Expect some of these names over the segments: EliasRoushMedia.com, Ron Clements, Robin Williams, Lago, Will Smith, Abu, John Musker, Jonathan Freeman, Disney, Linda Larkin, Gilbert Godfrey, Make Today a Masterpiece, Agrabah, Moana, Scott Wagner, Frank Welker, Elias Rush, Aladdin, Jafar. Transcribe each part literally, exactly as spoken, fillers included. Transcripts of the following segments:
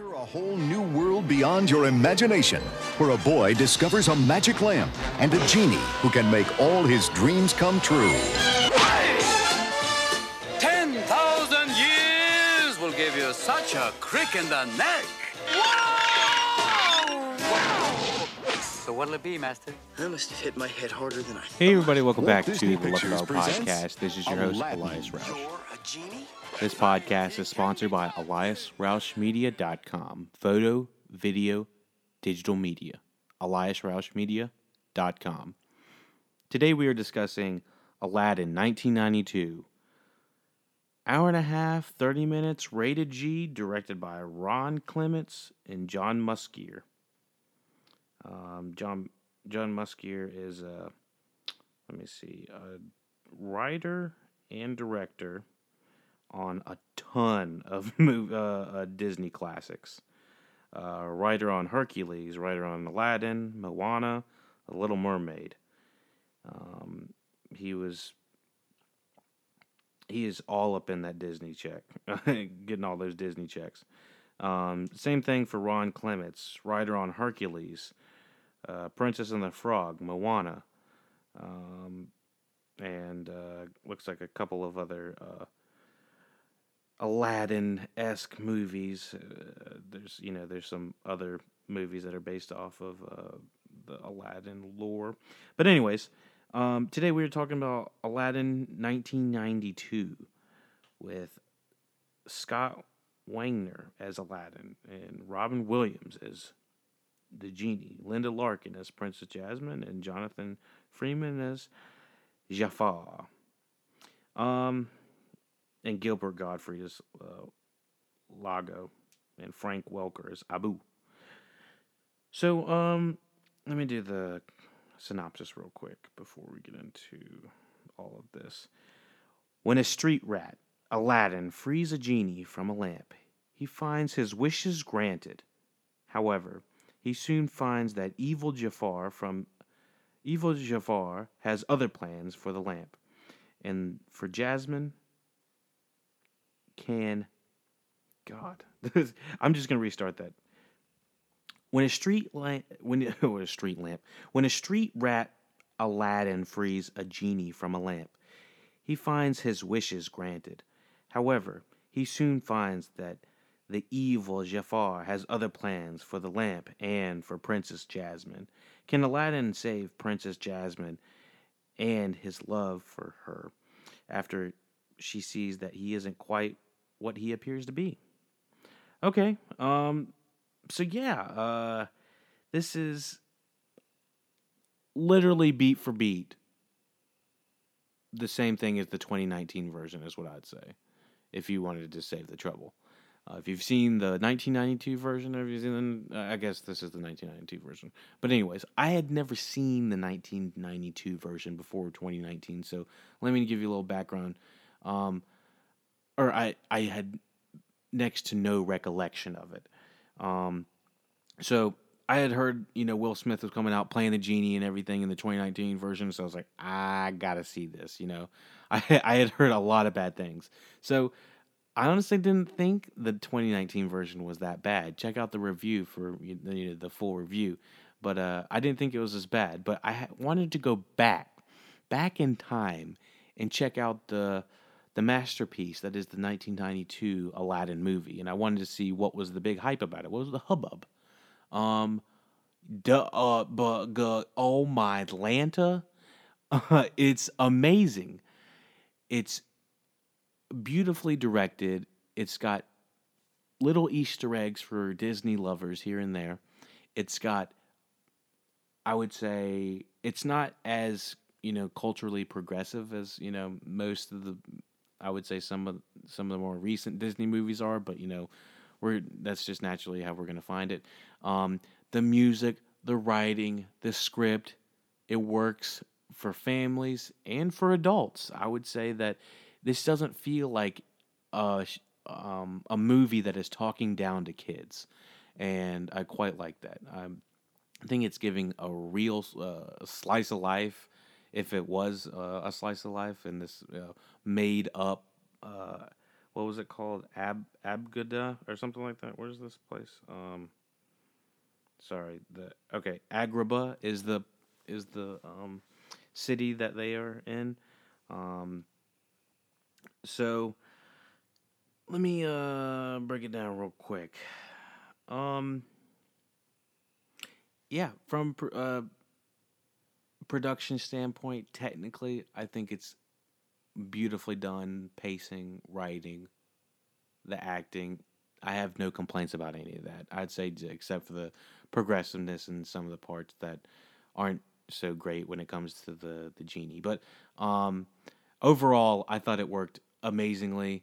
Enter a whole new world beyond your imagination, where a boy discovers a magic lamp and a genie who can make all his dreams come true. ten thousand years will give you such a crick in the neck. Wow! Wow! So what'll it be, Master? I must have hit my head harder than I thought. Hey, everybody, welcome back to the Look No Podcast. This is your host, Elias Rush. You're a genie? This podcast is sponsored by Elias Roush Media dot com. Photo, video, digital media. Elias Roush Media dot com. Today we are discussing Aladdin nineteen ninety-two. Hour and a half, thirty minutes, rated G, directed by Ron Clements and John Musker. Um, John John Musker is a, let me see, a writer and director on a ton of uh, uh, Disney classics. Uh, writer on Hercules, writer on Aladdin, Moana, The Little Mermaid. Um, he was... He is all up in that Disney check. Getting all those Disney checks. Um, same thing for Ron Clements. Writer on Hercules, uh, Princess and the Frog, Moana. Um, and uh, looks like a couple of other... Uh, Aladdin-esque movies. Uh, there's, you know, there's some other movies that are based off of uh, the Aladdin lore. But anyways, um, today we were talking about Aladdin nineteen ninety-two with Scott Wagner as Aladdin and Robin Williams as the genie, Linda Larkin as Princess Jasmine, and Jonathan Freeman as Jafar. Um... And Gilbert Godfrey is uh, Lago, and Frank Welker is Abu. So, um, let me do the synopsis real quick before we get into all of this. When a street rat, Aladdin, frees a genie from a lamp, he finds his wishes granted. However, he soon finds that evil Jafar from evil Jafar has other plans for the lamp, and for Jasmine. Can God I'm just gonna restart that. When a street lamp when, when a street lamp when a street rat Aladdin frees a genie from a lamp, he finds his wishes granted. However, he soon finds that the evil Jafar has other plans for the lamp and for Princess Jasmine. Can Aladdin save Princess Jasmine and his love for her after she sees that he isn't quite what he appears to be? Okay, um, so yeah, uh, this is literally beat for beat the same thing as the twenty nineteen version, is what I'd say, if you wanted to save the trouble. Uh, if you've seen the nineteen ninety-two version, or if you've seen the, I guess this is the nineteen ninety-two version. But anyways, I had never seen the nineteen ninety-two version before twenty nineteen, so let me give you a little background. Um, or I, I had next to no recollection of it. Um, so I had heard, you know, Will Smith was coming out playing the genie and everything in the twenty nineteen version. So I was like, I gotta see this, you know, I, I had heard a lot of bad things. So I honestly didn't think the twenty nineteen version was that bad. Check out the review for, you know, the full review. But, uh, I didn't think it was as bad, but I ha- wanted to go back, back in time and check out the, the masterpiece that is the nineteen ninety-two Aladdin movie, and I wanted to see what was the big hype about it. What was the hubbub? Um, duh, uh, buh, guh, oh my Atlanta! Uh, it's amazing. It's beautifully directed. It's got little Easter eggs for Disney lovers here and there. It's got, I would say, it's not as, you know, culturally progressive as, you know, most of the. I would say some of some of the more recent Disney movies are, but you know, we're that's just naturally how we're going to find it. Um, the music, the writing, the script, it works for families and for adults. I would say that this doesn't feel like a um, a movie that is talking down to kids, and I quite like that. I'm, I think it's giving a real uh, slice of life. If it was uh, a slice of life, and this uh, made up, uh, what was it called? Ab Abgada or something like that. Where's this place? Um, sorry, the okay, Agrabah is the is the um city that they are in. Um, so let me uh break it down real quick. Um, yeah, from uh production standpoint, technically, I think it's beautifully done, pacing, writing, the acting. I have no complaints about any of that. I'd say except for the progressiveness and some of the parts that aren't so great when it comes to the, the genie. But um, overall, I thought it worked amazingly.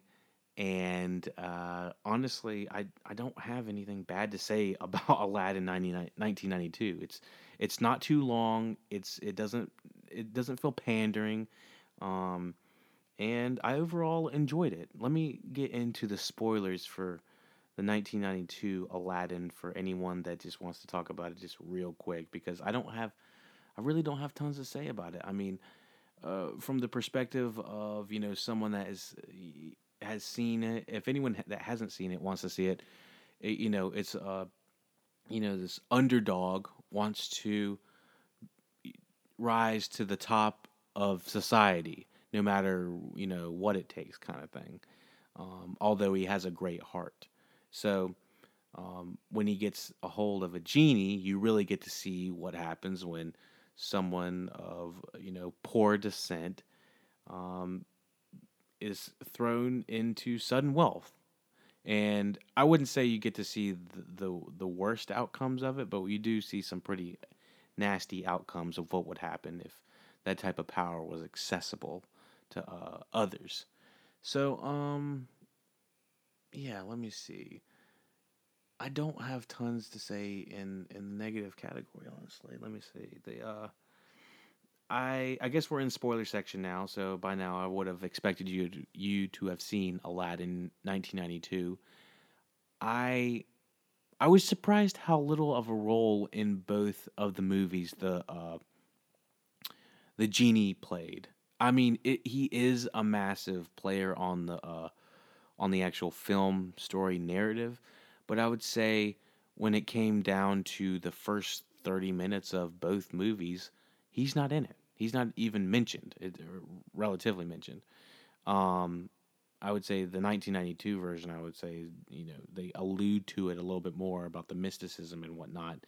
And uh, honestly, I, I don't have anything bad to say about Aladdin nineteen ninety-two. It's it's not too long. It's it doesn't it doesn't feel pandering. Um, and I overall enjoyed it. Let me get into the spoilers for the nineteen ninety-two Aladdin for anyone that just wants to talk about it just real quick, because I don't have, I really don't have tons to say about it. I mean, uh, from the perspective of, you know, someone that is, has seen it, if anyone that hasn't seen it wants to see it, it you know, it's, uh, you know, this underdog wants to rise to the top of society, no matter, you know, what it takes kind of thing. Um, although he has a great heart. So um, when he gets a hold of a genie, you really get to see what happens when someone of, you know, poor descent um, is thrown into sudden wealth. And I wouldn't say you get to see the, the, the worst outcomes of it, but you do see some pretty nasty outcomes of what would happen if that type of power was accessible to uh, others. So, um, yeah, let me see. I don't have tons to say in, in the negative category, honestly. Let me see. The uh, I I guess we're in spoiler section now, so by now I would have expected you to, you to have seen Aladdin nineteen ninety-two. I I was surprised how little of a role in both of the movies the uh, the genie played. I mean, it, he is a massive player on the uh, on the actual film story narrative, but I would say when it came down to the first thirty minutes of both movies, he's not in it. He's not even mentioned, or relatively mentioned. Um, I would say the nineteen ninety-two version, I would say, you know, they allude to it a little bit more about the mysticism and whatnot,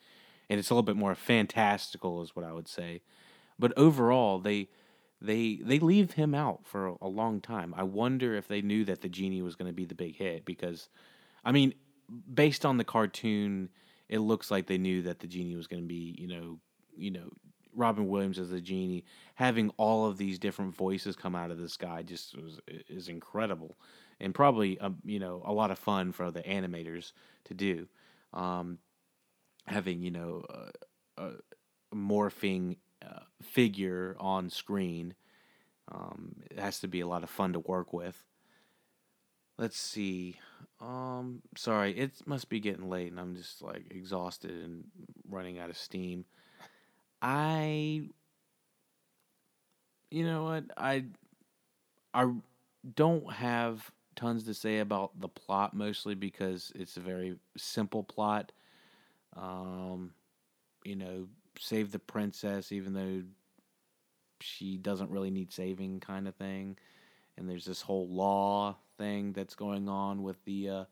and it's a little bit more fantastical, is what I would say. But overall, they they they leave him out for a, a long time. I wonder if they knew that the genie was going to be the big hit, because, I mean, based on the cartoon, it looks like they knew that the genie was going to be, you know, you know, Robin Williams as the genie, having all of these different voices come out of this guy just was, is incredible, and probably um, you know, a lot of fun for the animators to do, um, having, you know, uh, uh, morphing. Uh, figure on screen. Um, it has to be a lot of fun to work with. Let's see. Um, sorry, it must be getting late and I'm just like exhausted and running out of steam. I, you know what? I, I don't have tons to say about the plot, mostly because it's a very simple plot. Um, you know, save the princess, even though she doesn't really need saving, kind of thing. And there's this whole law thing that's going on with the uh,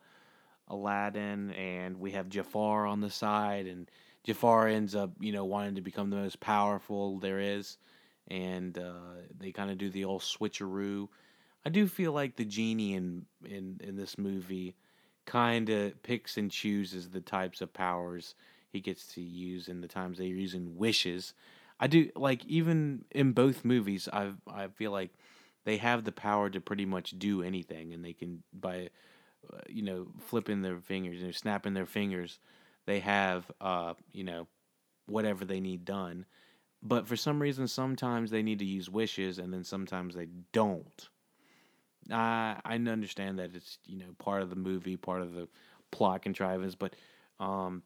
Aladdin, and we have Jafar on the side, and Jafar ends up, you know, wanting to become the most powerful there is, and uh, they kind of do the old switcheroo. I do feel like the genie in in, in this movie kind of picks and chooses the types of powers he gets to use in the times they're using wishes. I do, like, even in both movies, I I feel like they have the power to pretty much do anything, and they can, by, uh, you know, flipping their fingers, you know, snapping their fingers, they have, uh, you know, whatever they need done. But for some reason, sometimes they need to use wishes, and then sometimes they don't. I I understand that it's, you know, part of the movie, part of the plot contrivance, but um.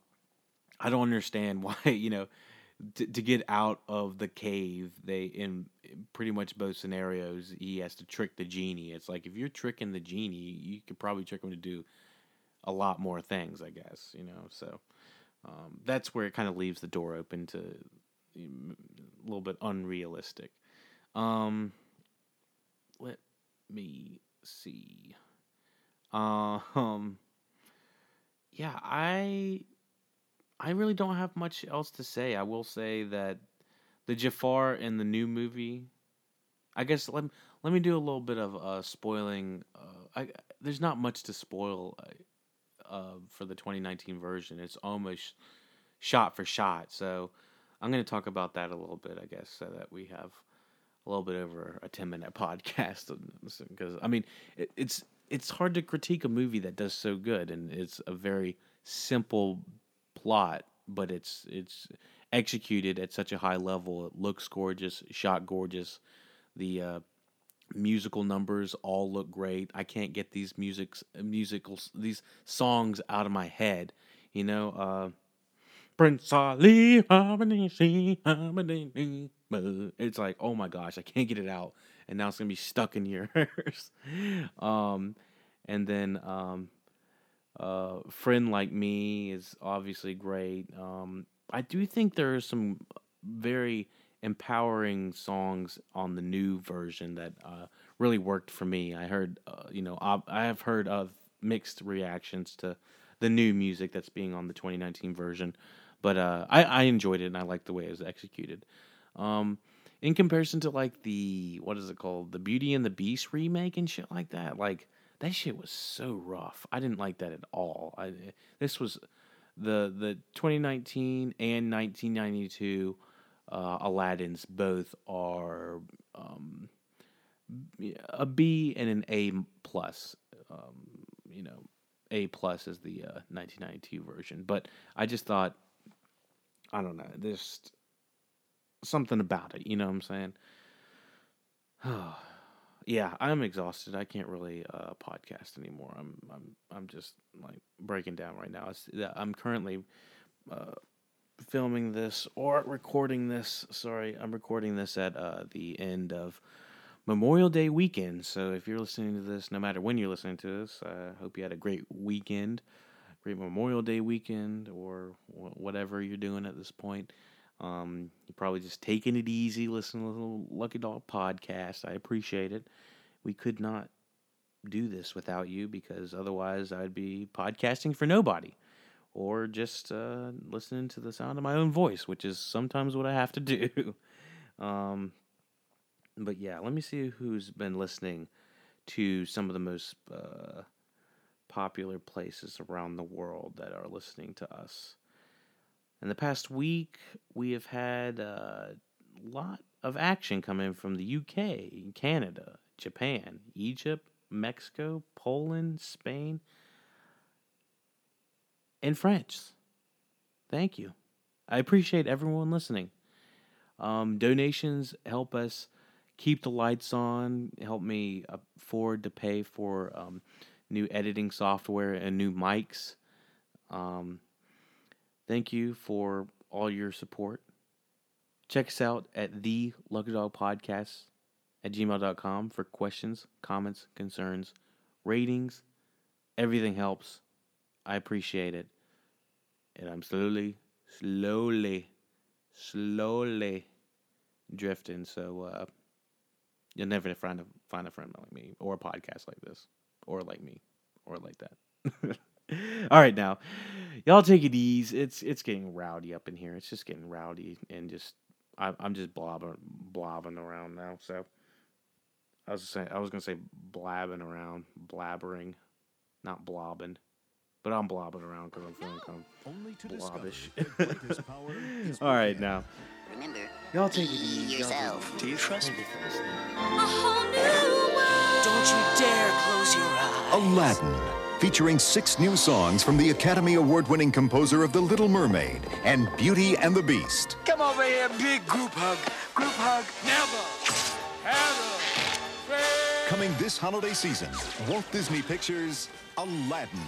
I don't understand why, you know, to, to get out of the cave, they in pretty much both scenarios, he has to trick the genie. It's like if you're tricking the genie, you could probably trick him to do a lot more things, I guess, you know. So um, that's where it kind of leaves the door open to a little bit unrealistic. Um, let me see. Uh, um, yeah, I, I really don't have much else to say. I will say that the Jafar in the new movie, I guess let me, let me do a little bit of uh, spoiling. Uh, I, there's not much to spoil uh, for the twenty nineteen version. It's almost shot for shot. So I'm going to talk about that a little bit, I guess, so that we have a little bit over a ten minute podcast. Because I mean, it, it's, it's hard to critique a movie that does so good, and it's a very simple plot, but it's it's executed at such a high level. It looks gorgeous, shot gorgeous. The uh, musical numbers all look great. I can't get these musics, musicals, these songs out of my head. You know, uh, Prince Ali, it's like, oh my gosh, I can't get it out. And now it's going to be stuck in your ears. um, and then um, uh, Friend Like Me is obviously great. Um, I do think there are some very empowering songs on the new version that uh, really worked for me. I heard, uh, you know, I, I have heard of mixed reactions to the new music that's being on the twenty nineteen version. But uh, I, I enjoyed it, and I liked the way it was executed. Um In comparison to, like, the, what is it called? The Beauty and the Beast remake and shit like that. Like, that shit was so rough. I didn't like that at all. I, this was the the twenty nineteen and nineteen ninety-two uh, Aladdins both are um, a B and an A plus. Um, you know, A plus is the uh, nineteen ninety-two version. But I just thought, I don't know, this... something about it, you know what I'm saying? Yeah, I'm exhausted. I can't really uh, podcast anymore. I'm I'm I'm just like breaking down right now. It's, I'm currently uh, filming this or recording this. Sorry, I'm recording this at uh, the end of Memorial Day weekend. So if you're listening to this, no matter when you're listening to this, I uh, hope you had a great weekend, great Memorial Day weekend, or whatever you're doing at this point. Um, you're probably just taking it easy, listening to the little Lucky Dog podcast. I appreciate it. We could not do this without you, because otherwise I'd be podcasting for nobody, or just uh, listening to the sound of my own voice, which is sometimes what I have to do. um, but yeah, let me see who's been listening to some of the most uh, popular places around the world that are listening to us. In the past week, we have had a lot of action come in from the U K, Canada, Japan, Egypt, Mexico, Poland, Spain, and France. Thank you. I appreciate everyone listening. Um, donations help us keep the lights on, help me afford to pay for um, new editing software and new mics. Um Thank you for all your support. Check us out at the Lucky Dog Podcast at gmail dot com for questions, comments, concerns, ratings. Everything helps. I appreciate it. And I'm slowly, slowly, slowly drifting. So uh, you'll never find a, find a friend like me, or a podcast like this, or like me, or like that. All right, now, y'all take it easy. It's it's getting rowdy up in here. It's just getting rowdy, and just I, I'm just blobbing blobbing around now. So I was saying I was gonna say blabbing around, blabbering, not blobbing, but I'm blobbing around because I'm feeling kind of blobbish. All right, now, remember, y'all take it easy. Yourself. Do you trust me? A whole new world. Don't you dare close your eyes. Aladdin. Featuring six new songs from the Academy Award-winning composer of The Little Mermaid and Beauty and the Beast. Come over here, big group hug. Group hug. Never, ever. Coming this holiday season, Walt Disney Pictures, Aladdin.